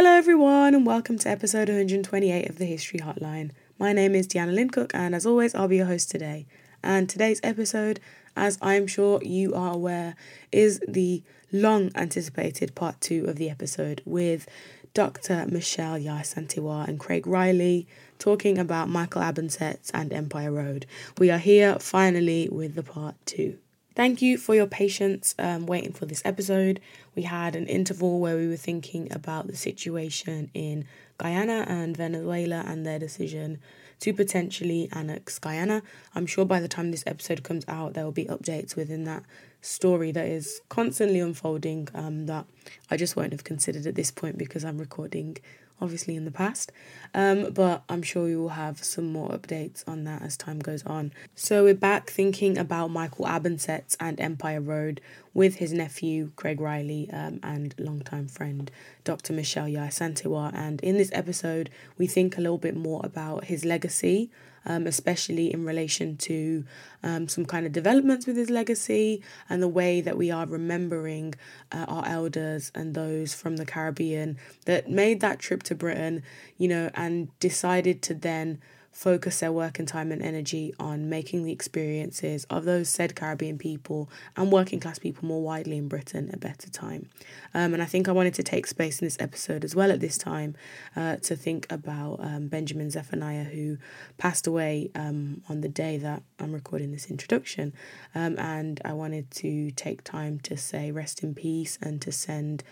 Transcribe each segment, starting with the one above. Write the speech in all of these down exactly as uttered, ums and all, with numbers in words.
Hello everyone and welcome to episode one hundred twenty-eight of the History Hotline. My name is Deanna Lincook and as always I'll be your host today. And today's episode, as I'm sure you are aware, is the long anticipated part two of the episode with Doctor Michelle Yaa Asantewa and Craig Riley talking about Michael Abbensetts and Empire Road. We are here finally with the part two. Thank you for your patience um, waiting for this episode. We had an interval where we were thinking about the situation in Guyana and Venezuela and their decision to potentially annex Guyana. I'm sure by the time this episode comes out, there will be updates within that story that is constantly unfolding um, that I just won't have considered at this point because I'm recording obviously in the past, um, but I'm sure we will have some more updates on that as time goes on. So we're back thinking about Michael Abbensetts and Empire Road with his nephew Craig Riley um, and longtime friend Doctor Michelle Yaa Asantewa, and in this episode we think a little bit more about his legacy, um, especially in relation to um, some kind of developments with his legacy and the way that we are remembering uh, our elders and those from the Caribbean that made that trip to Britain, you know, and decided to then focus their work and time and energy on making the experiences of those said Caribbean people and working class people more widely in Britain a better time. Um, and I think I wanted to take space in this episode as well at this time uh, to think about um, Benjamin Zephaniah, who passed away um, on the day that I'm recording this introduction. Um, and I wanted to take time to say rest in peace and to send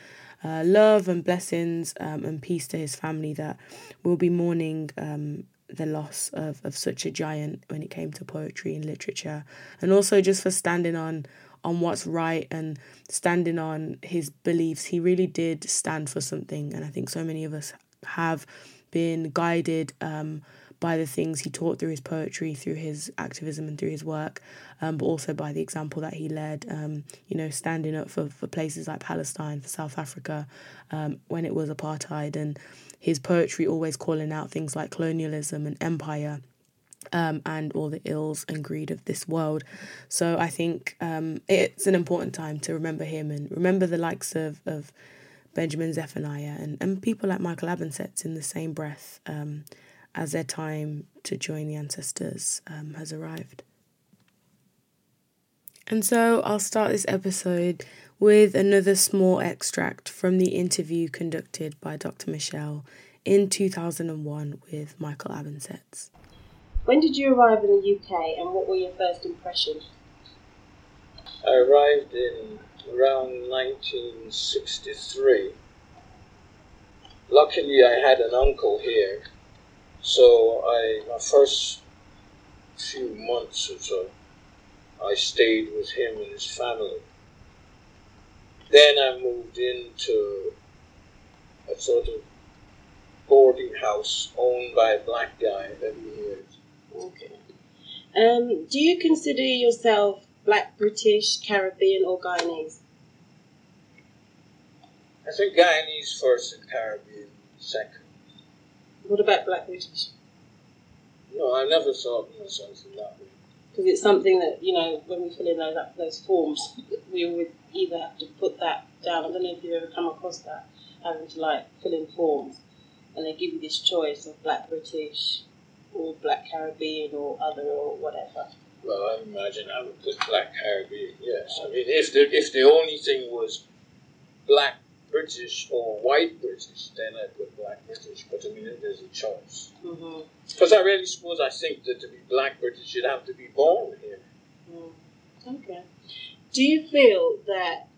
uh, love and blessings um, and peace to his family that will be mourning um, the loss of, of such a giant when it came to poetry and literature, and also just for standing on on what's right and standing on his beliefs. He really did stand for something, and I think so many of us have been guided um, by the things he taught through his poetry, through his activism and through his work, um, but also by the example that he led, um, you know, standing up for, for places like Palestine, for South Africa, um, when it was apartheid, and his poetry always calling out things like colonialism and empire um, and all the ills and greed of this world. So I think um, it's an important time to remember him and remember the likes of, of Benjamin Zephaniah and, and people like Michael Abbensetts in the same breath, um, as their time to join the ancestors um, has arrived. And so I'll start this episode with another small extract from the interview conducted by Doctor Michelle in two thousand one with Michael Abbensetts. When did you arrive in the U K and what were your first impressions? I arrived in around nineteen sixty-three. Luckily I had an uncle here, so I, my first few months or so, I stayed with him and his family. Then I moved into a sort of boarding house owned by a black guy that we heard. Okay. Um, do you consider yourself black, British, Caribbean or Guyanese? I think Guyanese first and Caribbean second. What about black British? No, I never thought of myself in that way. Because it's something that, you know, when we fill in those, those forms, we would either have to put that down. I don't know if you've ever come across that, having to, like, fill in forms. And they give you this choice of black British or black Caribbean or other or whatever. Well, I imagine I would put black Caribbean, yes. I mean, if the, if the only thing was black British or white British, then I'd put black British. But, I mean, there's a choice. Mm-hmm. Because I really suppose I think that to be black British, you'd have to be born here. Mm. Okay. Do you feel that,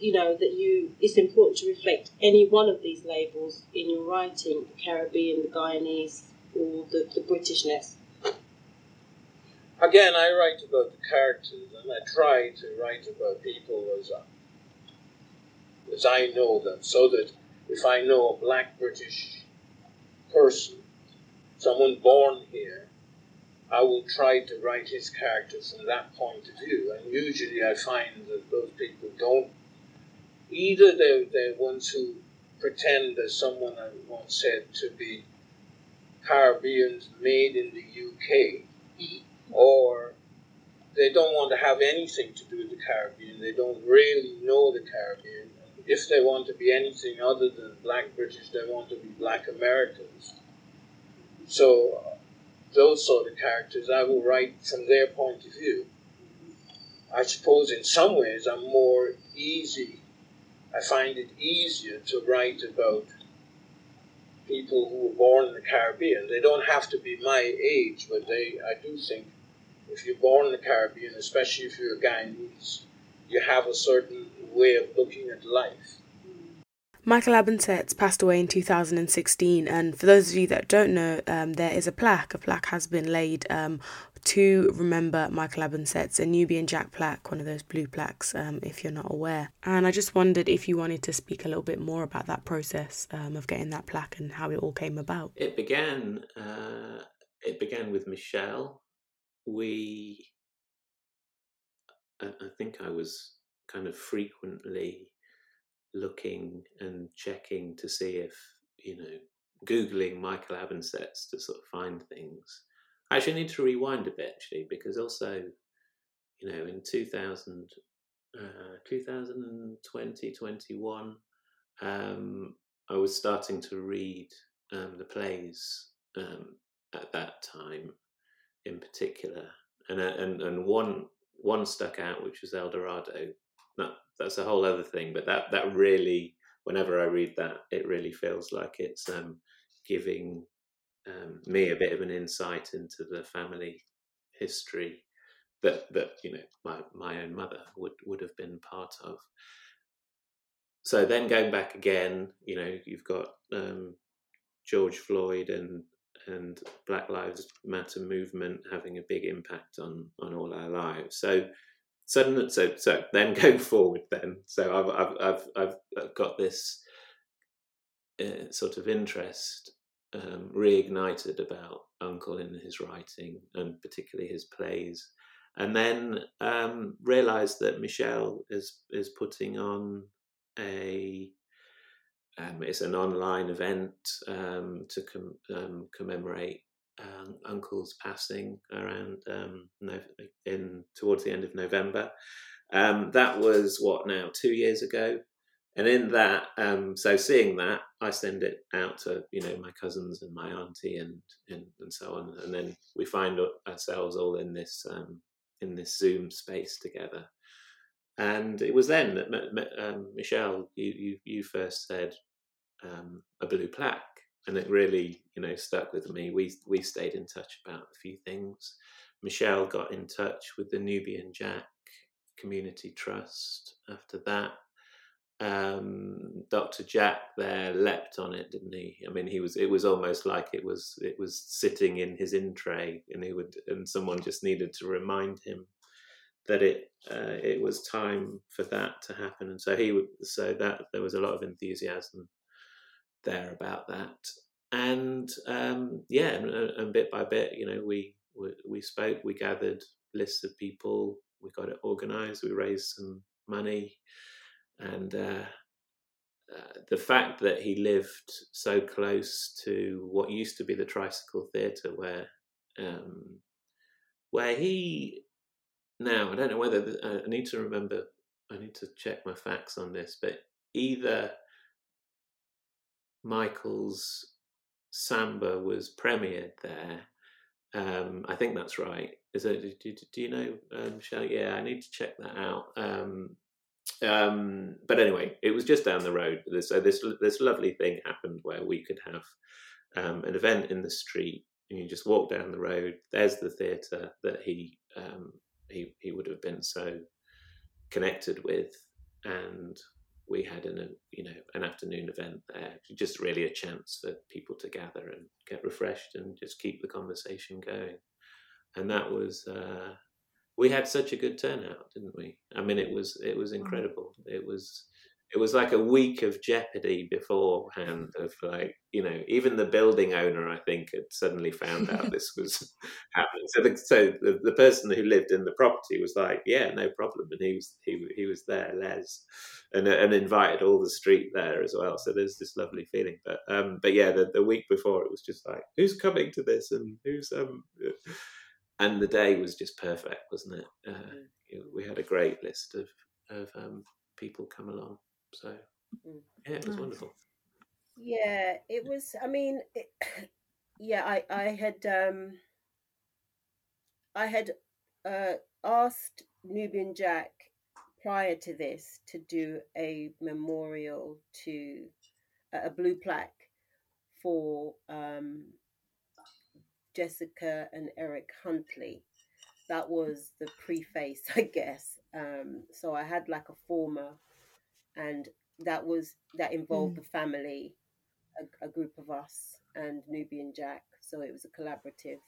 you know, that you it's important to reflect any one of these labels in your writing, the Caribbean, the Guyanese, or the, the Britishness? Again, I write about the characters, and I try to write about people as I, as I know them, so that if I know a black British person, someone born here, I will try to write his character from that point of view. And usually I find that those people don't, either they're, they're ones who pretend, as someone I once said, to be Caribbeans made in the U K, mm-hmm. or they don't want to have anything to do with the Caribbean, they don't really know the Caribbean, and if they want to be anything other than black British, they want to be black Americans. So uh, those sort of characters I will write from their point of view. I suppose in some ways I'm more easy, I find it easier to write about people who were born in the Caribbean. They don't have to be my age, but they, I do think if you're born in the Caribbean, especially if you're a Guyanese, you have a certain way of looking at life. Michael Abbensetts passed away in two thousand sixteen, and for those of you that don't know, um, there is a plaque. A plaque has been laid um, to remember Michael Abbensetts, a Nubian Jack plaque, one of those blue plaques, um, if you're not aware. And I just wondered if you wanted to speak a little bit more about that process um, of getting that plaque and how it all came about. It began, uh, it began with Michelle. We, I, I think I was kind of frequently looking and checking to see if, you know, Googling Michael Abbensetts to sort of find things. I actually need to rewind a bit, actually, because also, you know, in two thousand, twenty twenty-one, um, I was starting to read um, the plays um, at that time in particular. And and, and one, one stuck out, which was El Dorado. No, that's a whole other thing, but that that really, whenever I read that, it really feels like it's um, giving um, me a bit of an insight into the family history that that you know my my own mother would would have been part of. So then going back again, you know, you've got um, George Floyd and and Black Lives Matter movement having a big impact on on all our lives. So. Suddenly, so so then going forward then, so I've I've I've I've got this uh, sort of interest um, reignited about Uncle in his writing and particularly his plays, and then um, realised that Michelle is is putting on a um, it's an online event um, to com- um, commemorate Um, Uncle's passing around um, in towards the end of November. Um, that was what now two years ago, and in that, um, so seeing that, I send it out to you know my cousins and my auntie and and, and so on, and then we find ourselves all in this um, in this Zoom space together. And it was then that um, Michelle, you you you first said um, a blue plaque. And it really, you know, stuck with me. We we stayed in touch about a few things. Michelle got in touch with the Nubian Jack Community Trust after that. Um, Doctor Jack there leapt on it, didn't he? I mean, he was. It was almost like it was. It was sitting in his in tray, and he would. And someone just needed to remind him that it. Uh, it was time for that to happen, and so he would. So that there was a lot of enthusiasm there about that, and um yeah and, and bit by bit, you know, we, we we spoke, we gathered lists of people, we got it organized, we raised some money, and uh, uh the fact that he lived so close to what used to be the Tricycle Theatre, where um where he now I don't know whether the, I need to remember I need to check my facts on this, but either Michael's Samba was premiered there. Um, I think that's right. Is it? Do, do, do you know, um, Michelle? Yeah, I need to check that out. Um, um, but anyway, it was just down the road. So this this lovely thing happened where we could have um, an event in the street, and you just walk down the road. There's the theatre that he um, he he would have been so connected with, and we had an, you know, an afternoon event there, just really a chance for people to gather and get refreshed and just keep the conversation going. And that was, uh, we had such a good turnout, didn't we? I mean, it was, it was incredible. It was, it was like a week of jeopardy beforehand of like, you know, even the building owner, I think, had suddenly found out this was happening. So the, so the, the person who lived in the property was like, yeah, no problem. And he was, he, he was there, Les, and, and invited all the street there as well. So there's this lovely feeling, but, um, but yeah, the, the week before it was just like, who's coming to this and who's, um, and the day was just perfect, wasn't it? Uh, we had a great list of, of, um, people come along. So Yeah, it was wonderful. Yeah, it was, I mean, it, yeah, I, I had, um, I had uh, asked Nubian Jack prior to this to do a memorial to a blue plaque for um, Jessica and Eric Huntley. That was the preface, I guess. Um, so I had like a former, and that was that involved mm. the family, a, a group of us, and Nubian Jack. So it was a collaborative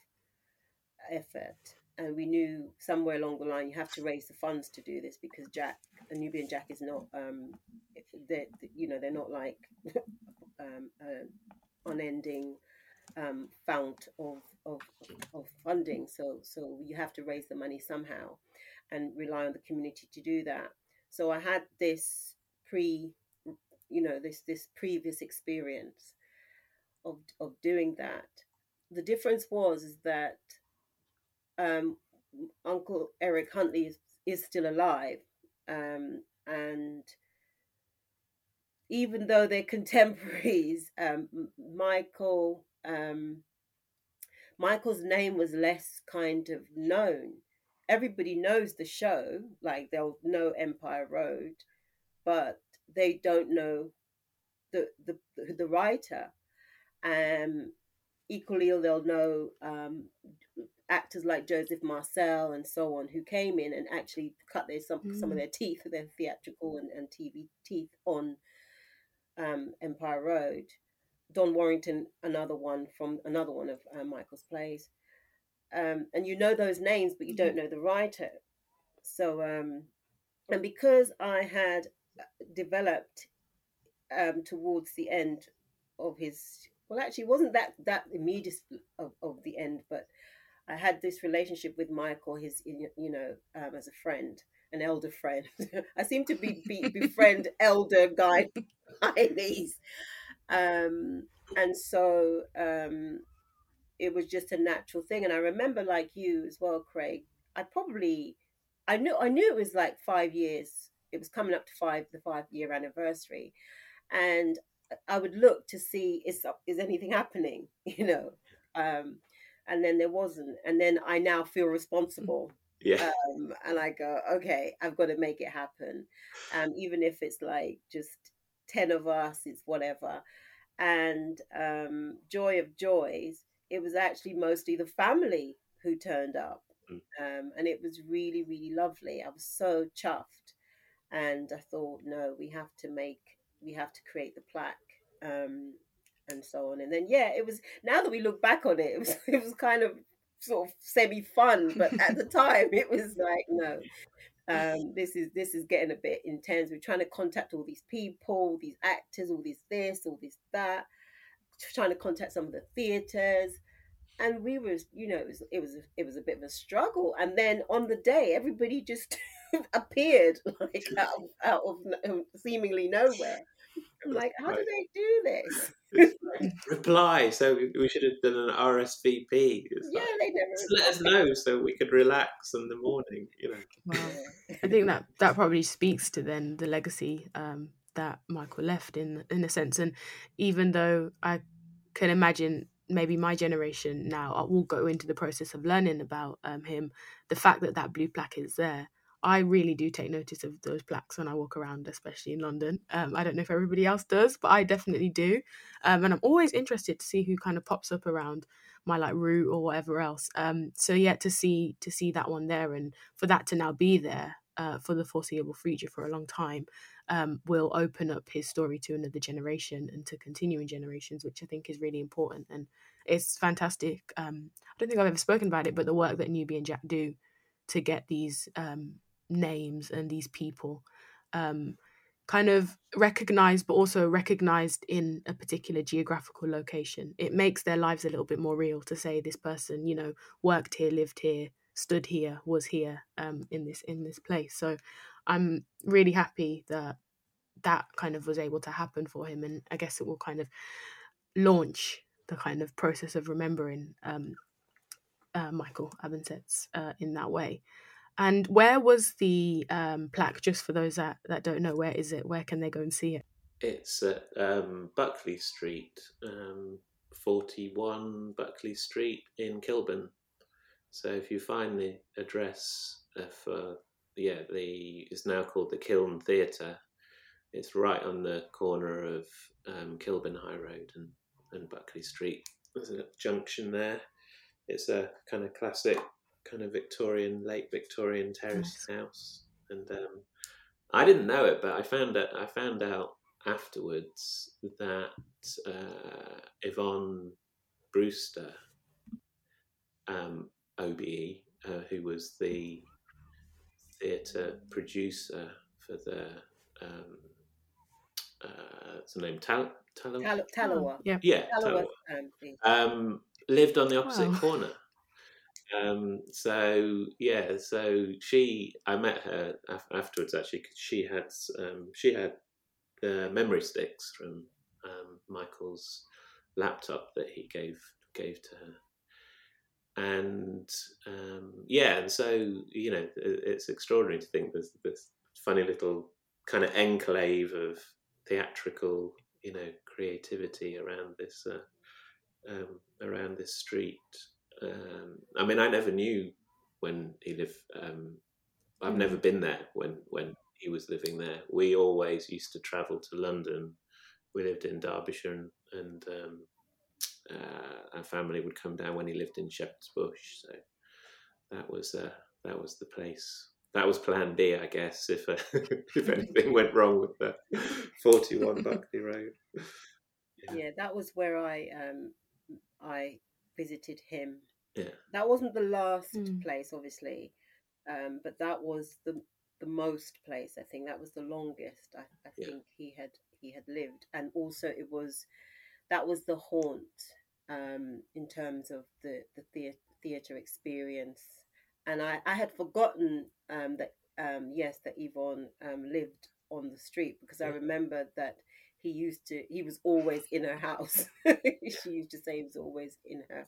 effort, and we knew somewhere along the line you have to raise the funds to do this, because Jack, and Nubian Jack is not, um, they're, you know, they're not like um, an unending um, fount of. Of, of funding, so so you have to raise the money somehow and rely on the community to do that. So I had this pre you know this this previous experience of of doing that. The difference was is that um Uncle Eric Huntley is, is still alive, um and even though they're contemporaries, um Michael um Michael's name was less kind of known. Everybody knows the show, like they'll know Empire Road, but they don't know the the, the writer. Um, equally, they'll know um, actors like Joseph Marcel and so on, who came in and actually cut their some mm. some of their teeth, their theatrical and, and T V teeth on um, Empire Road. Don Warrington, another one from another one of uh, Michael's plays, um, and you know those names, but you don't know the writer. So, um, and because I had developed um, towards the end of his, well, actually, it wasn't that that immediate of, of the end, but I had this relationship with Michael, his, you know, um, as a friend, an elder friend. I seem to be, be befriend elder guy Chinese. Um, and so, um, it was just a natural thing. And I remember, like you as well, Craig, I probably, I knew, I knew it was like five years, it was coming up to five, the five year anniversary. And I would look to see, is, is anything happening, you know? Um, and then there wasn't, and then I now feel responsible. Yeah. Um, and I go, okay, I've got to make it happen. Um, even if it's like just ten of us, it's whatever. And um, Joy of Joys, it was actually mostly the family who turned up. Mm. Um, and it was really, really lovely. I was so chuffed. And I thought, no, we have to make, we have to create the plaque, um, and so on. And then, yeah, it was, now that we look back on it, it was, it was kind of sort of semi-fun. But at the time, it was like, no. Um, this is this is getting a bit intense. We're trying to contact all these people, these actors, all this this, all this that. Trying to contact some of the theatres, and we were, you know, it was it was it was a bit of a struggle. And then on the day, everybody just appeared like out of, out of seemingly nowhere. I'm like, how do they do this? Reply. So we should have done an R S V P. It's yeah, like, they never just let us know so we could relax in the morning. You know. Wow. I think that, that probably speaks to then the legacy um, that Michael left in in a sense. And even though I can imagine maybe my generation now I will go into the process of learning about um, him, the fact that that blue plaque is there. I really do take notice of those plaques when I walk around, especially in London. Um, I don't know if everybody else does, but I definitely do. Um, and I'm always interested to see who kind of pops up around my like route or whatever else. Um, so yeah, to see to see that one there, and for that to now be there uh, for the foreseeable future for a long time, um, will open up his story to another generation and to continuing generations, which I think is really important. And it's fantastic. Um, I don't think I've ever spoken about it, but the work that Nubian Jack do to get these um, names and these people um kind of recognized, but also recognized in a particular geographical location, it makes their lives a little bit more real to say this person, you know, worked here, lived here, stood here, was here um in this in this place. So I'm really happy that that kind of was able to happen for him, and I guess it will kind of launch the kind of process of remembering um uh, Michael Abbensetts uh, in that way. And where was the um, plaque, just for those that, that don't know, where is it? Where can they go and see it? It's at um, Buckley Street, um, forty-one Buckley Street in Kilburn. So if you find the address for, yeah, the it's now called the Kiln Theatre. It's right on the corner of um, Kilburn High Road and, and Buckley Street. There's a junction there. It's a kind of classic, kind of Victorian, late Victorian terrace nice. house. And um, I didn't know it, but I found out, I found out afterwards that uh, Yvonne Brewster, um, O B E, uh, who was the theatre producer for the um, uh, what's the name? Tal- Tal- Tal- Tallawa. Yeah, yeah Tallawa. Tallawa. Um, lived on the opposite wow. corner. Um, so yeah, so she, I met her af- afterwards actually, because she had um, she had the memory sticks from um, Michael's laptop that he gave gave to her. And um, yeah, and so, you know, it, it's extraordinary to think there's this funny little kind of enclave of theatrical, you know, creativity around this uh, um, around this street. Um, I mean, I never knew when he lived. Um, I've mm. never been there when, when he was living there. We always used to travel to London. We lived in Derbyshire, and, and um, uh, our family would come down when he lived in Shepherd's Bush. So that was uh, that was the place. That was Plan B, I guess, if uh, if anything went wrong with the forty-one Buckley Road. Yeah. yeah, that was where I um, I. visited him. Yeah. That wasn't the last mm. place, obviously, um, but that was the the most place. I think that was the longest. I, I yeah. think he had he had lived, and also it was that was the haunt um, in terms of the the theater, theater experience. And I, I had forgotten um, that um, yes, that Yvonne um, lived on the street, because yeah. I remembered that. He used to. He was always in her house. She used to say he was always in her.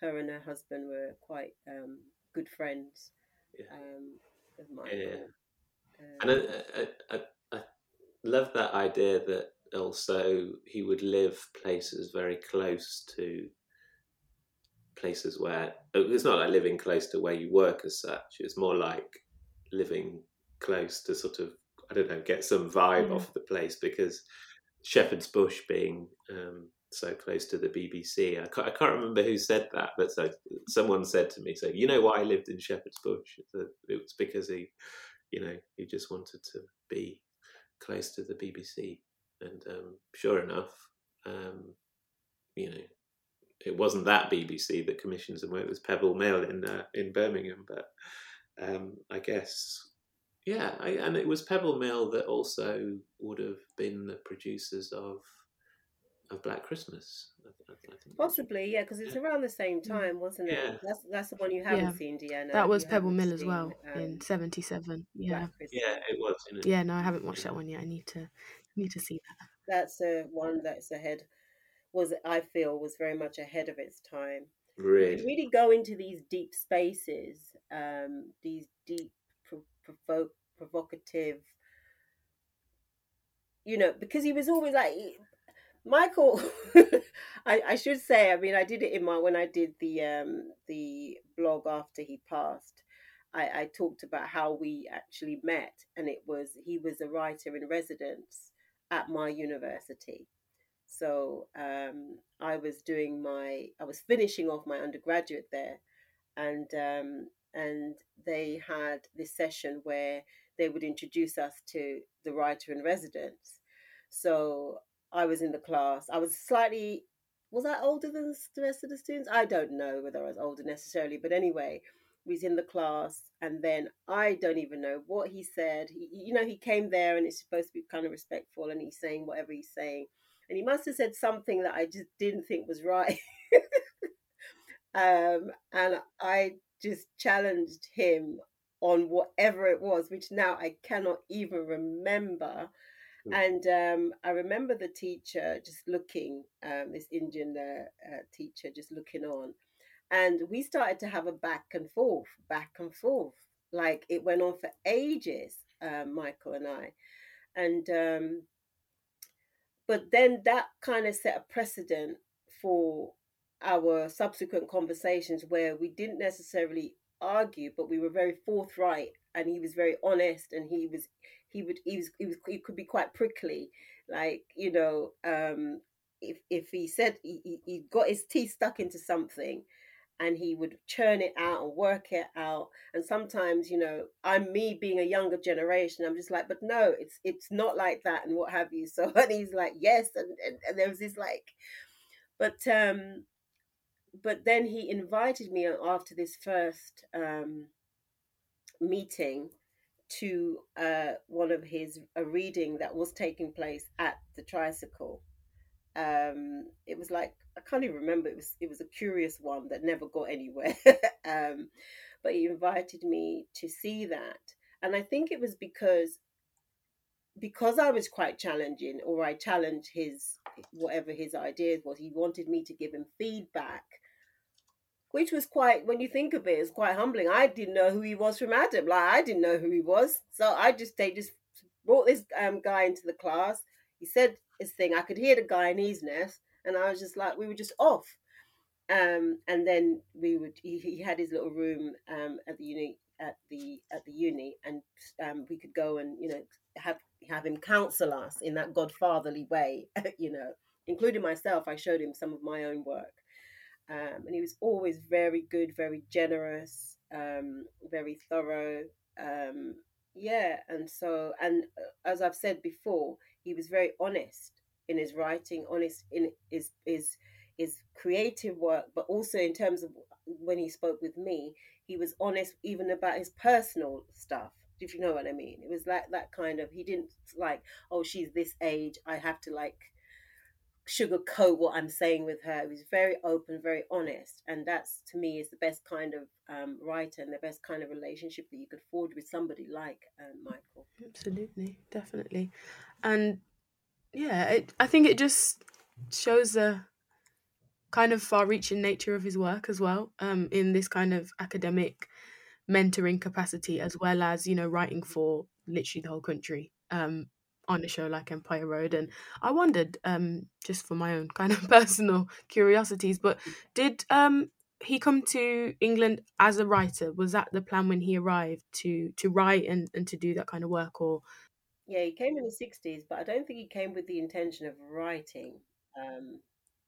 Her and her husband were quite um, good friends yeah. um, of mine. Yeah. Um, and I, I, I, I love that idea that also he would live places very close to places where it's not like living close to where you work as such. It's more like living close to sort of, I don't know, get some vibe mm-hmm. off the place, because Shepherd's Bush being um, so close to the B B C. I can't, I can't remember who said that, but so someone said to me, so, you know why I lived in Shepherd's Bush? It was because he, you know, he just wanted to be close to the B B C. And um, sure enough, um, you know, it wasn't that B B C that commissions him. It was Pebble Mill in uh, in Birmingham. But um, I guess... Yeah, I, and it was Pebble Mill that also would have been the producers of of Black Christmas. I, I think. Possibly, yeah, because it's yeah. around the same time, wasn't it? Yeah. That's that's the one you haven't yeah. seen, Deanna. That was Pebble Mill seen, as well um, in seventy-seven. Yeah, yeah, it was. It? Yeah, no, I haven't watched yeah. that one yet. I need to I need to see that. That's a one that's ahead. Was I feel was very much ahead of its time. Really, you really go into these deep spaces, um, these deep. Provo- provocative, you know, because he was always like Michael. I, I should say, I mean, I did it in my when I did the um, the blog after he passed. I, I talked about how we actually met, and it was he was a writer in residence at my university. So um, I was doing my I was finishing off my undergraduate there, and. Um, And they had this session where they would introduce us to the writer in residence. So I was in the class. I was slightly, was I older than the rest of the students? I don't know whether I was older necessarily, but anyway, we was in the class. And then I don't even know what he said. He, you know, he came there and it's supposed to be kind of respectful, and he's saying whatever he's saying. And he must have said something that I just didn't think was right. um, and I... just challenged him on whatever it was, which now I cannot even remember. Mm. And um, I remember the teacher just looking, um, this Indian uh, uh, teacher just looking on. And we started to have a back and forth, back and forth. Like it went on for ages, uh, Michael and I. And um, But then that kind of set a precedent for our subsequent conversations where we didn't necessarily argue, but we were very forthright, and he was very honest, and he was he would he was he was he could be quite prickly, like, you know, um, if if he said he, he got his teeth stuck into something, and he would churn it out and work it out. And sometimes, you know, I'm me being a younger generation, I'm just like, but no, it's it's not like that and what have you. So, and he's like, yes, and, and, and there was this like, but um, but then he invited me after this first um, meeting to uh, one of his a reading that was taking place at the Tricycle. Um, it was like, I can't even remember. It was it was a curious one that never got anywhere. um, but he invited me to see that, and I think it was because because I was quite challenging, or I challenged his whatever his ideas was. He wanted me to give him feedback, which was quite, when you think of it, it's quite humbling. I didn't know who he was from Adam. Like, I didn't know who he was, so I just they just brought this um, guy into the class. He said his thing. I could hear the Guyanese ness. And I was just like, we were just off. Um, and then we would, he, he had his little room um, at the uni, at the at the uni, and um, we could go and, you know, have have him counsel us in that godfatherly way, you know, including myself. I showed him some of my own work. Um, and he was always very good, very generous, um, very thorough. Um, yeah. And so, and as I've said before, he was very honest in his writing, honest in his his his creative work, but also in terms of when he spoke with me, he was honest even about his personal stuff, if you know what I mean. It was like that kind of, he didn't like, oh, she's this age, I have to like sugarcoat what I'm saying with her. He was very open, very honest, and that's, to me, is the best kind of um, writer and the best kind of relationship that you could forge with somebody like um, Michael. Absolutely, definitely. And yeah, it, I think it just shows the kind of far-reaching nature of his work as well, um, in this kind of academic mentoring capacity, as well as, you know, writing for literally the whole country um, on a show like Empire Road. And I wondered, um, just for my own kind of personal curiosities, but did um, he come to England as a writer? Was that the plan when he arrived, to, to write and, and to do that kind of work, or...? Yeah, he came in the sixties, but I don't think he came with the intention of writing. Um,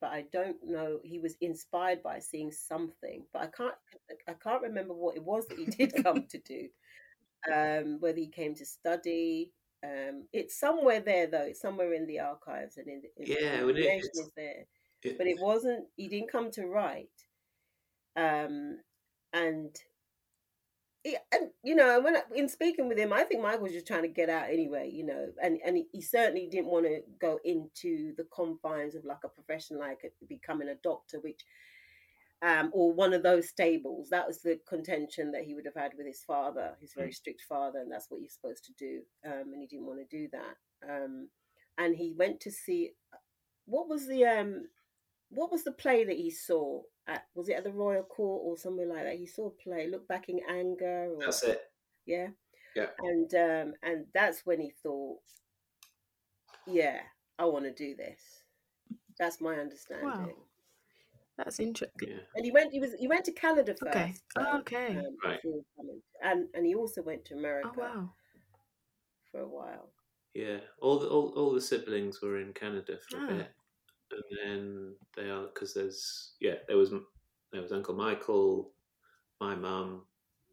but I don't know. He was inspired by seeing something, but I can't. I can't remember what it was that he did come to do. Um, whether he came to study, um, it's somewhere there though. It's somewhere in the archives and in the, in yeah, the information it is there. It, but it wasn't. He didn't come to write, um, and. He, and, you know, when I, in speaking with him, I think Michael was just trying to get out anyway, you know, and, and he, he certainly didn't want to go into the confines of like a profession, like becoming a doctor, which, um, or one of those stables. That was the contention that he would have had with his father, his very strict father, and that's what you're supposed to do. Um, and he didn't want to do that. Um, and he went to see, what was the, um, what was the play that he saw? At, was it at the Royal Court or somewhere like that? He saw a play, Look Back in Anger. Or, that's it. Yeah. Yeah. And um, and that's when he thought, yeah, I want to do this. That's my understanding. Wow. That's interesting. Yeah. And he went. He was. He went to Canada first. Okay. So, oh, okay. Um, right. And and he also went to America. Oh, wow. For a while. Yeah. All the all, all the siblings were in Canada for oh. a bit. And then they are, because there's, yeah, there was there was Uncle Michael, my mum,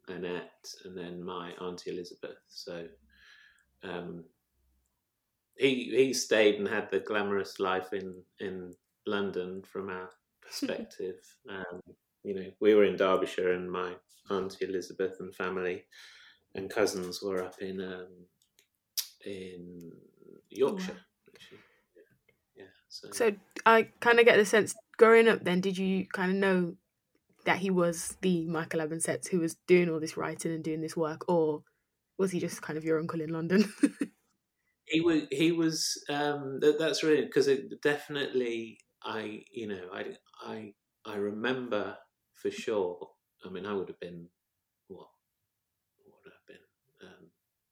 Annette, and then my Auntie Elizabeth. So um, he he stayed and had the glamorous life in, in London from our perspective. um, you know, we were in Derbyshire, and my Auntie Elizabeth and family and cousins were up in um, in Yorkshire. Actually. So, so I kind of get the sense, growing up then, did you kind of know that he was the Michael Abbensetts who was doing all this writing and doing this work, or was he just kind of your uncle in London? he was, he was, um, that, that's really, because it definitely, I, you know, I, I, I remember for sure, I mean, I would have been, what, what would I have been, um,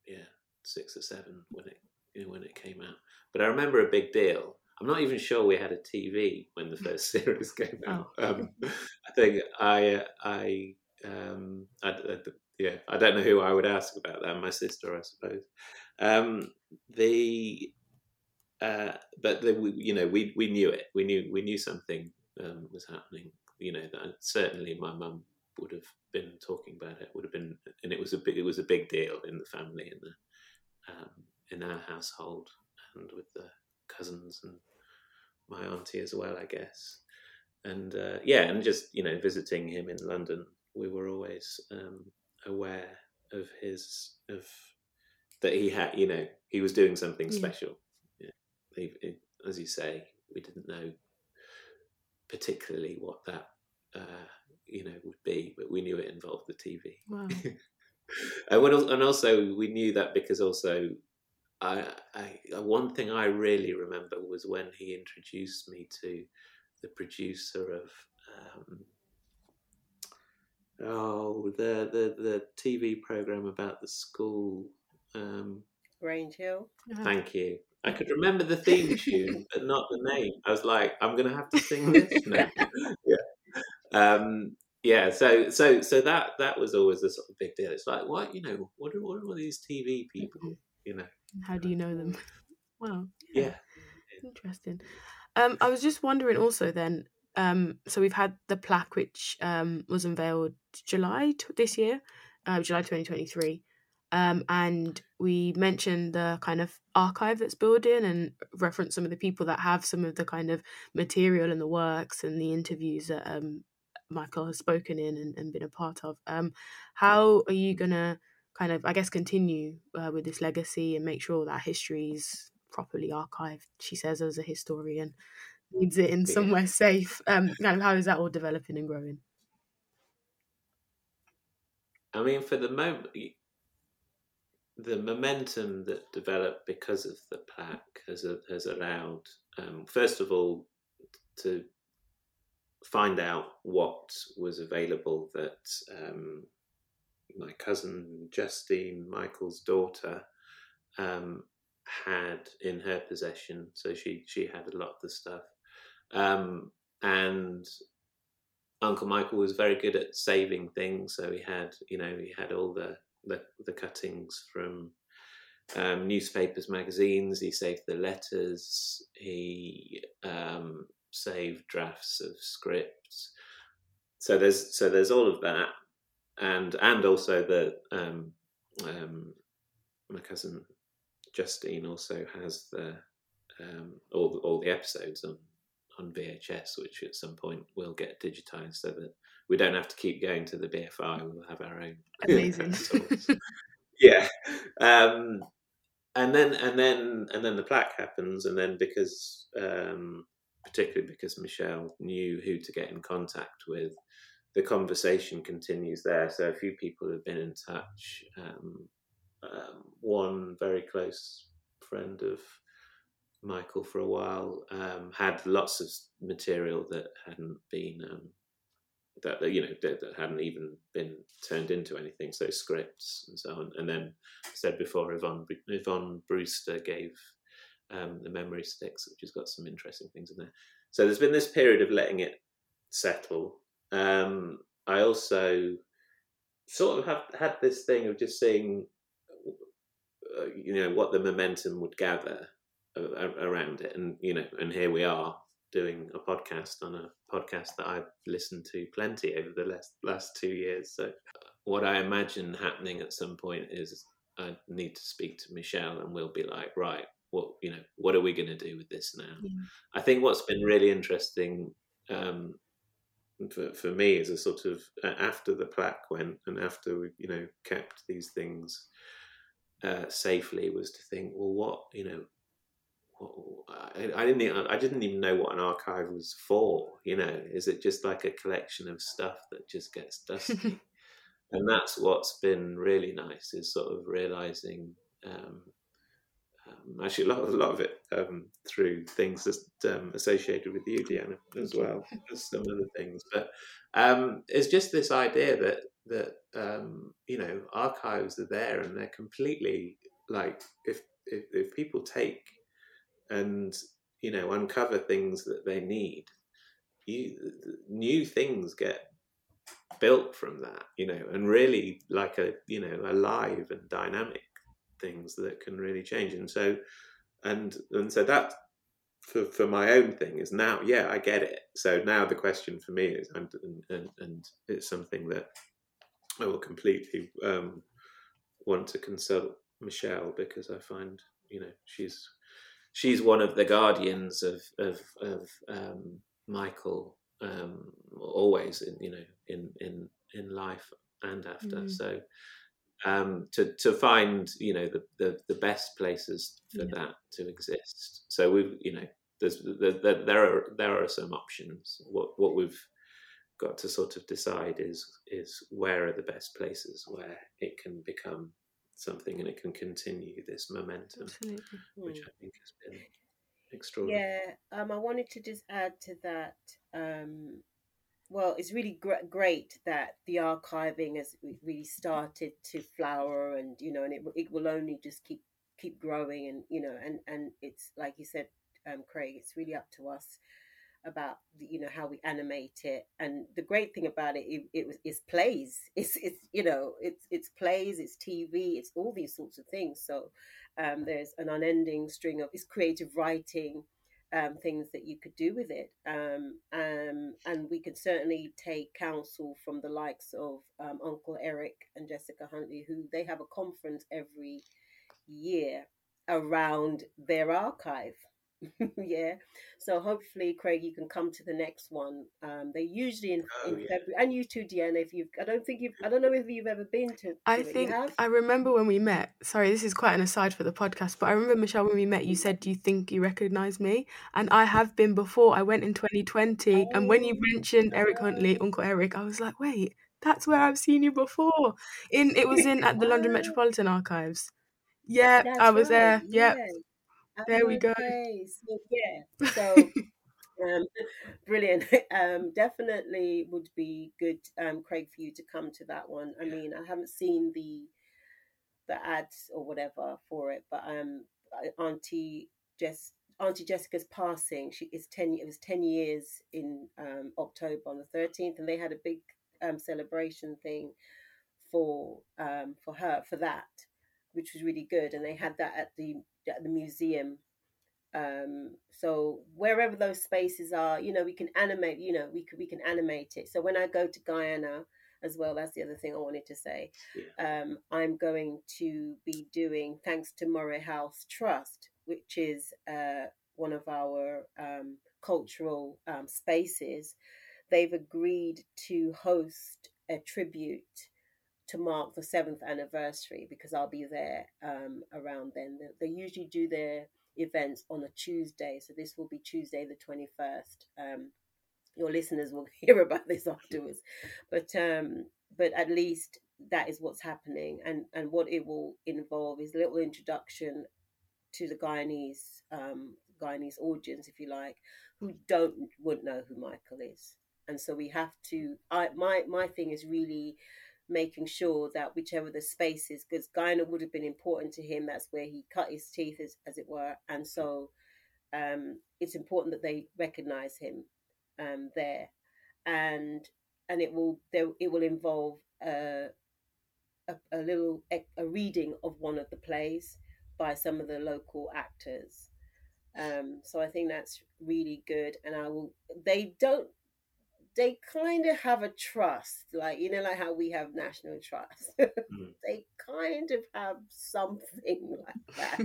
yeah, six or seven when it, you know, when it came out. But I remember a big deal. I'm not even sure we had a T V when the first series came out. Oh. Um, I think I, I, um, I, I, yeah, I don't know who I would ask about that. My sister, I suppose. Um, the, uh, but the, we, you know, we we knew it. We knew we knew something um, was happening. You know, that certainly my mum would have been talking about it. Would have been, and it was a big, it was a big deal in the family, in the um, in our household, and with the cousins and my auntie as well, I guess. And uh, yeah, and just, you know, visiting him in London, we were always um, aware of his, of that he had, you know, he was doing something yeah. special. Yeah. He, he, as you say, we didn't know particularly what that, uh, you know, would be, but we knew it involved the T V. Wow. and, when, and also we knew that because also, I, I, one thing I really remember was when he introduced me to the producer of um, oh the, the the T V program about the school, um, Range Hill. Uh-huh. Thank you. I could remember the theme tune, but not the name. I was like, I'm going to have to sing this now. yeah. Um, yeah. So so so that that was always a sort of big deal. It's like, what you know, what are, what are all these T V people? You know. How do you know them? Wow. Yeah. yeah. Interesting. Um, I was just wondering also then, um, so we've had the plaque, which um, was unveiled July t- this year, uh, July twenty twenty-three. Um, and we mentioned the kind of archive that's building and referenced some of the people that have some of the kind of material and the works and the interviews that um, Michael has spoken in and, and been a part of. Um, how are you going to kind of, I guess, continue uh, with this legacy and make sure that history's properly archived? She says, as a historian, needs it in somewhere safe. Um, kind of, how is that all developing and growing? I mean, for the moment, the momentum that developed because of the plaque has has allowed, um, first of all, to find out what was available that. Um, My cousin Justine, Michael's daughter, um, had in her possession, so she she had a lot of the stuff. Um, and Uncle Michael was very good at saving things, so he had, you know, he had all the the, the cuttings from um, newspapers, magazines. He saved the letters. He um, saved drafts of scripts. So there's so there's all of that. And and also the um, um, my cousin Justine also has the um, all the, all the episodes on, on V H S, which at some point will get digitized so that we don't have to keep going to the B F I. We'll have our own. Amazing. yeah. Um, and then and then and then the plaque happens, and then because um, particularly because Michelle knew who to get in contact with. The conversation continues there. So a few people have been in touch. Um, um, one very close friend of Michael for a while um, had lots of material that hadn't been um, that you know that, that hadn't even been turned into anything. So scripts and so on. And then I said before, Yvonne Yvonne Brewster gave um, the memory sticks, which has got some interesting things in there. So there's been this period of letting it settle. Um, I also sort of have had this thing of just seeing, uh, you know, what the momentum would gather a, a, around it. And, you know, and here we are doing a podcast on a podcast that I've listened to plenty over the last, last two years. So what I imagine happening at some point is I need to speak to Michelle and we'll be like, right, what, you know, what are we going to do with this now? Yeah. I think what's been really interesting, um, For, for me is a sort of uh, after the plaque went and after we, you know, kept these things uh, safely was to think, well, what, you know, what, I, I didn't even, I didn't even know what an archive was for. You know, is it just like a collection of stuff that just gets dusty? And that's what's been really nice is sort of realizing um, um, actually a lot, a lot of it um, through things just um, associated with you, Deanna, as well as some other things. But um, it's just this idea that that um, you know, archives are there and they're completely like if if, if people take and you know, uncover things that they need. You, new things get built from that, you know, and really like a, you know, alive and dynamic things that can really change. And so, and and so that for, for my own thing is now, yeah, I get it. So now the question for me is, and and, and it's something that I will completely um, want to consult Michelle, because I find, you know, she's she's one of the guardians of of, of um, Michael um, always in, you know, in in in life and after. Mm. So um, to to find, you know, the the, the best places for yeah. that to exist. So we've, you know, there's there, there are there are some options. What what we've got to sort of decide is is where are the best places where it can become something and it can continue this momentum. Absolutely. Which I think has been extraordinary. Yeah, um, I wanted to just add to that. Um, well, it's really gr- great that the archiving has really started to flower, and you know, and it it will only just keep keep growing, and you know, and and it's like you said, um, Craig, it's really up to us about, you know, how we animate it. And the great thing about it, it, it was is plays. It's it's you know it's it's plays, it's T V, it's all these sorts of things. So um, there's an unending string of it's creative writing, um, things that you could do with it. Um, um, and we could certainly take counsel from the likes of um, Uncle Eric and Jessica Huntley, who they have a conference every year around their archive. Yeah, so hopefully, Craig, you can come to the next one. Um, they're usually in, oh, in February, yeah. And you too, Deanna. If you've, I don't think you've, I don't know if you've ever been to. I to think I remember when we met. Sorry, this is quite an aside for the podcast, but I remember, Michelle, when we met, you said, "Do you think you recognise me?" And I have been before. I went in twenty twenty, oh, and when you mentioned Eric Huntley, Uncle Eric, I was like, "Wait, that's where I've seen you before." In it was in at the London Metropolitan Archives. Yeah, that's I was right. there. Yeah. yeah. There we go. So, yeah, so um, brilliant. Um, definitely would be good, um, Craig, for you to come to that one. I mean, I haven't seen the the ads or whatever for it, but um, Auntie Jess, Auntie Jessica's passing. She is ten. It was ten years in um, October on the thirteenth, and they had a big um, celebration thing for um, for her for that, which was really good. And they had that at the at the museum. Um, so wherever those spaces are, you know, we can animate, you know, we can, we can animate it. So when I go to Guyana as well, that's the other thing I wanted to say. Yeah. Um, I'm going to be doing, thanks to Murray House Trust, which is uh, one of our um, cultural um, spaces, they've agreed to host a tribute to mark the seventh anniversary, because I'll be there um, around then. They, they usually do their events on a Tuesday, so this will be Tuesday the twenty-first. Um, your listeners will hear about this afterwards, but um, but at least that is what's happening, and and what it will involve is a little introduction to the Guyanese um, Guyanese audience, if you like, who don't wouldn't know who Michael is, and so we have to. I my my thing is really making sure that whichever the space is, because Guyana would have been important to him, that's where he cut his teeth, as, as it were, and so um, it's important that they recognise him um, there, and and it will there, it will involve uh, a a little a reading of one of the plays by some of the local actors, um, so I think that's really good, and I will. They don't. They kind of have a trust, like, you know, like how we have national trust. Mm. They kind of have something like that.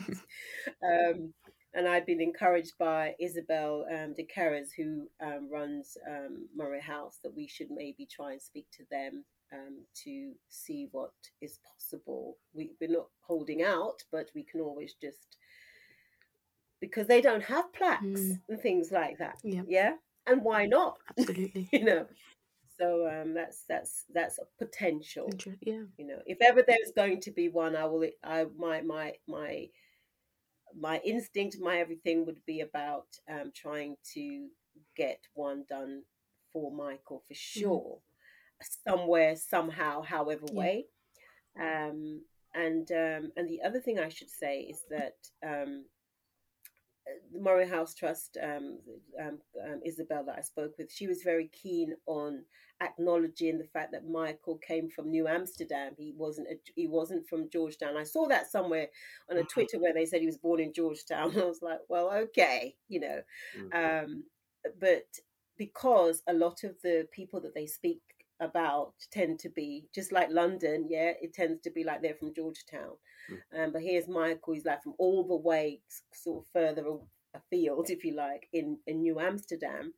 um, and I've been encouraged by Isabel um, De Carers, who um, runs um, Murray House, that we should maybe try and speak to them um, to see what is possible. We, we're not holding out, but we can always just, because they don't have plaques mm. and things like that. Yeah. yeah? And why not? Absolutely. You know, so um, that's that's that's a potential. Yeah. You know, if ever there's going to be one, I will. I my my my my instinct, my everything would be about um, trying to get one done for Michael for sure, mm-hmm. somewhere, somehow, however yeah. way. Um, and um, and the other thing I should say is that um, the Murray House Trust, um, um, um, Isabel that I spoke with, she was very keen on acknowledging the fact that Michael came from New Amsterdam. He wasn't a, he wasn't from Georgetown. I saw that somewhere on a Twitter where they said he was born in Georgetown. I was like, well, okay, you know. Mm-hmm. Um, but because a lot of the people that they speak about tend to be just like London, yeah, it tends to be like they're from Georgetown. Mm. Um, but here's Michael, he's like from all the way sort of further afield, if you like, in, in New Amsterdam.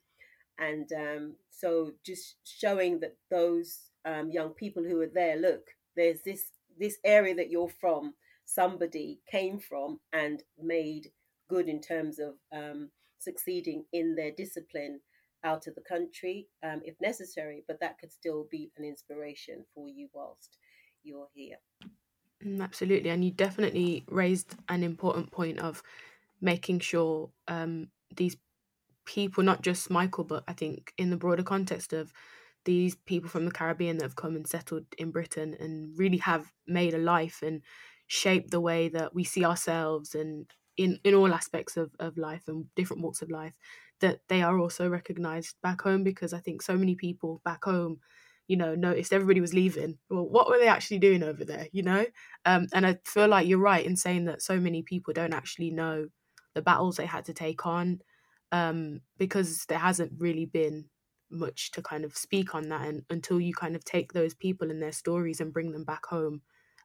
And um, so just showing that those um, young people who are there, look, there's this this area that you're from, somebody came from and made good in terms of um, succeeding in their discipline out of the country, um, if necessary, but that could still be an inspiration for you whilst you're here. Absolutely, and you definitely raised an important point of making sure um, these people, not just Michael, but I think in the broader context of these people from the Caribbean that have come and settled in Britain and really have made a life and shaped the way that we see ourselves and in, in all aspects of, of life and different walks of life, that they are also recognised back home, because I think so many people back home, you know, noticed everybody was leaving. Well, what were they actually doing over there, you know? Um, and I feel like you're right in saying that so many people don't actually know the battles they had to take on, um, because there hasn't really been much to kind of speak on that, and until you kind of take those people and their stories and bring them back home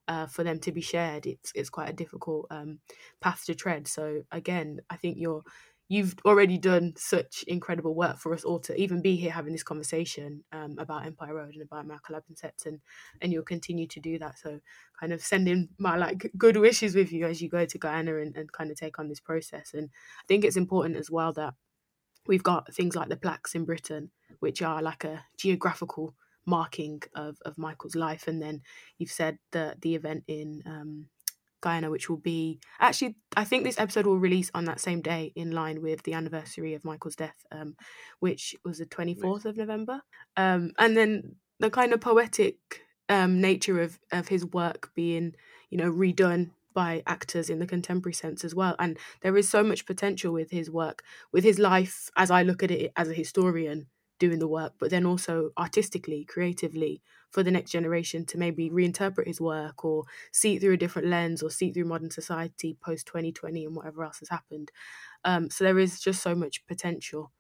uh, for them to be shared, it's it's quite a difficult um, path to tread. So again, I think you're... You've already done such incredible work for us all to even be here having this conversation um, about Empire Road and about Michael Abbensetts, and, and you'll continue to do that. So kind of sending my like good wishes with you as you go to Guyana and, and kind of take on this process. And I think it's important as well that we've got things like the plaques in Britain, which are like a geographical marking of, of Michael's life. And then you've said that the event in um, Guyana, which will be actually, I think this episode will release on that same day in line with the anniversary of Michael's death, um, which was the twenty-fourth of November. Um, and then the kind of poetic um, nature of, of his work being, you know, redone by actors in the contemporary sense as well. And there is so much potential with his work, with his life, as I look at it as a historian doing the work, but then also artistically, creatively, for the next generation to maybe reinterpret his work or see it through a different lens or see it through modern society post twenty twenty and whatever else has happened. Um, so there is just so much potential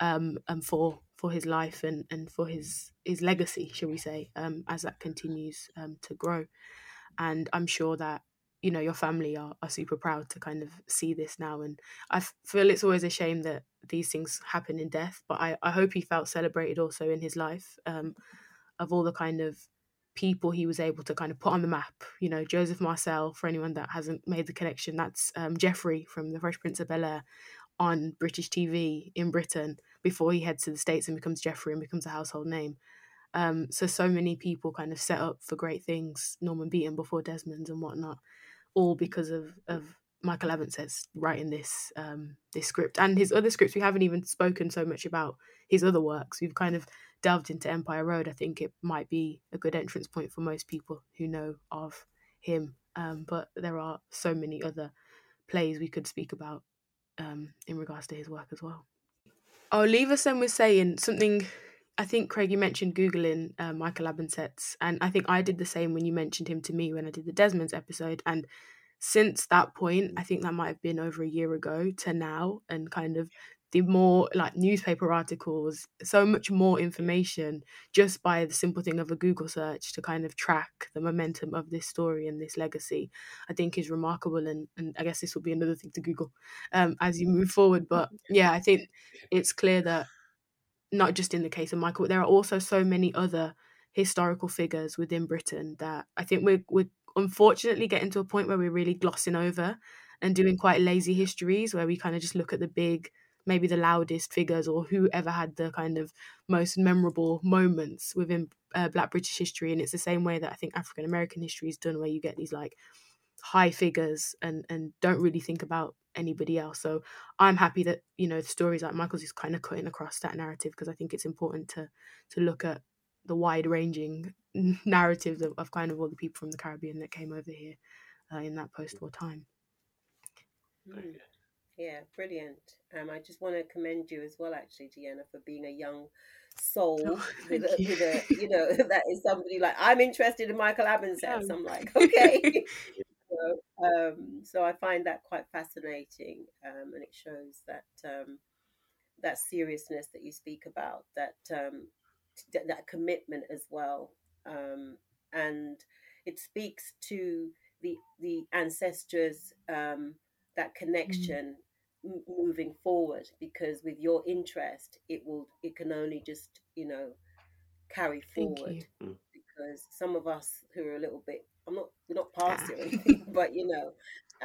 um, and for for his life and, and for his, his legacy, shall we say, um, as that continues um, to grow. And I'm sure that, you know, your family are, are super proud to kind of see this now. And I feel it's always a shame that these things happen in death, but I, I hope he felt celebrated also in his life. Um, of all the kind of people he was able to kind of put on the map, you know, Joseph Marcel, for anyone that hasn't made the connection, that's um, Jeffrey from The Fresh Prince of Bel-Air on British T V in Britain before he heads to the States and becomes Jeffrey and becomes a household name. Um, so, so many people kind of set up for great things, Norman Beaton before Desmond's and whatnot, all because of, of Michael Abbensetts writing this um, this script and his other scripts. We haven't even spoken so much about his other works. We've kind of delved into Empire Road. I think it might be a good entrance point for most people who know of him, um, but there are so many other plays we could speak about um, in regards to his work as well. I'll leave us then with saying something. I think, Craig, you mentioned Googling uh, Michael Abbensetts, and I think I did the same when you mentioned him to me when I did the Desmond's episode, and since that point, I think that might have been over a year ago to now, and kind of the more like newspaper articles, so much more information just by the simple thing of a Google search to kind of track the momentum of this story and this legacy, I think is remarkable. And, and I guess this will be another thing to Google um, as you move forward. But yeah, I think it's clear that not just in the case of Michael, but there are also so many other historical figures within Britain that I think we're, we're unfortunately getting to a point where we're really glossing over and doing quite lazy histories where we kind of just look at the big, maybe the loudest figures or whoever had the kind of most memorable moments within uh, Black British history. And it's the same way that I think African-American history is done, where you get these like high figures and, and don't really think about anybody else. So I'm happy that, you know, stories like Michael's is kind of cutting across that narrative, because I think it's important to to look at the wide-ranging narratives of, of kind of all the people from the Caribbean that came over here uh, in that post-war time. Very good. Yeah, brilliant. Um, I just want to commend you as well, actually, Deanna, for being a young soul. Oh, with, a, you. with a, you know, that is somebody like, I'm interested in Michael Abbensetts. Um. I'm like, okay. so, um, so I find that quite fascinating, um, and it shows that um, that seriousness that you speak about, that um, t- that commitment as well, um, and it speaks to the the ancestors, um, that connection. Mm. Moving forward, because with your interest it will it can only just you know carry forward, because some of us who are a little bit I'm not we're not past it or anything, but you know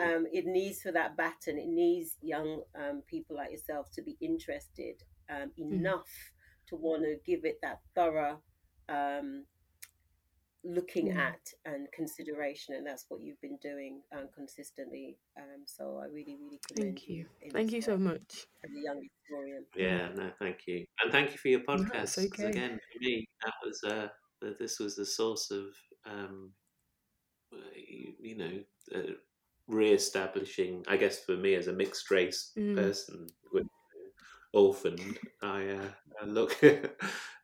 um it needs for that baton it needs young um people like yourself to be interested um enough mm. to want to give it that thorough um looking mm. at and consideration, and that's what you've been doing um, consistently. Um, so I really, really commend thank you. you thank you so much. As a young historian. Yeah, no, thank you, and thank you for your podcast. No, okay. Again, for me, that was uh, this was the source of um, you, you know uh, re-establishing, I guess, for me as a mixed race mm. person, with orphaned. I, uh, I look,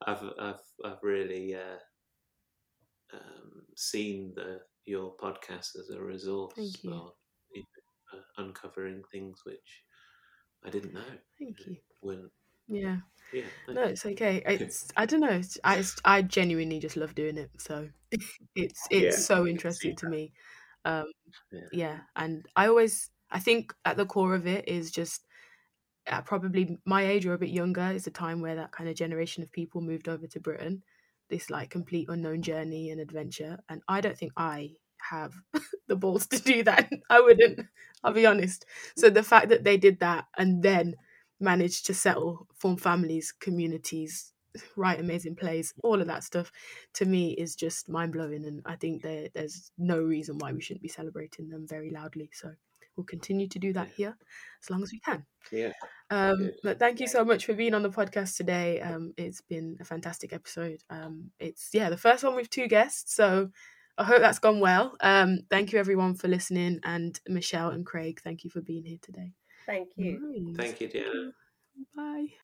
I've, I've, I've really. Uh, Um, seen the your podcast as a resource you. for you know, uh, uncovering things which I didn't know. Thank you. When, yeah. Yeah. No, you. It's okay. It's I don't know. It's, I I genuinely just love doing it. So it's it's yeah, so interesting to me. Um, yeah. yeah. And I always I think at the core of it is just uh, probably my age or a bit younger is a time where that kind of generation of people moved over to Britain. This like complete unknown journey and adventure, and I don't think I have the balls to do that. I wouldn't, I'll be honest. So the fact that they did that and then managed to settle, form families, communities, write amazing plays, all of that stuff, to me is just mind-blowing, and I think there, there's no reason why we shouldn't be celebrating them very loudly. So we'll continue to do that here as long as we can. Yeah. Um, but thank you so much for being on the podcast today. Um, it's been a fantastic episode. Um, it's, yeah, the first one with two guests. So I hope that's gone well. Um, thank you, everyone, for listening. And Michelle and Craig, thank you for being here today. Thank you. Nice. Thank you, Deanna. Bye.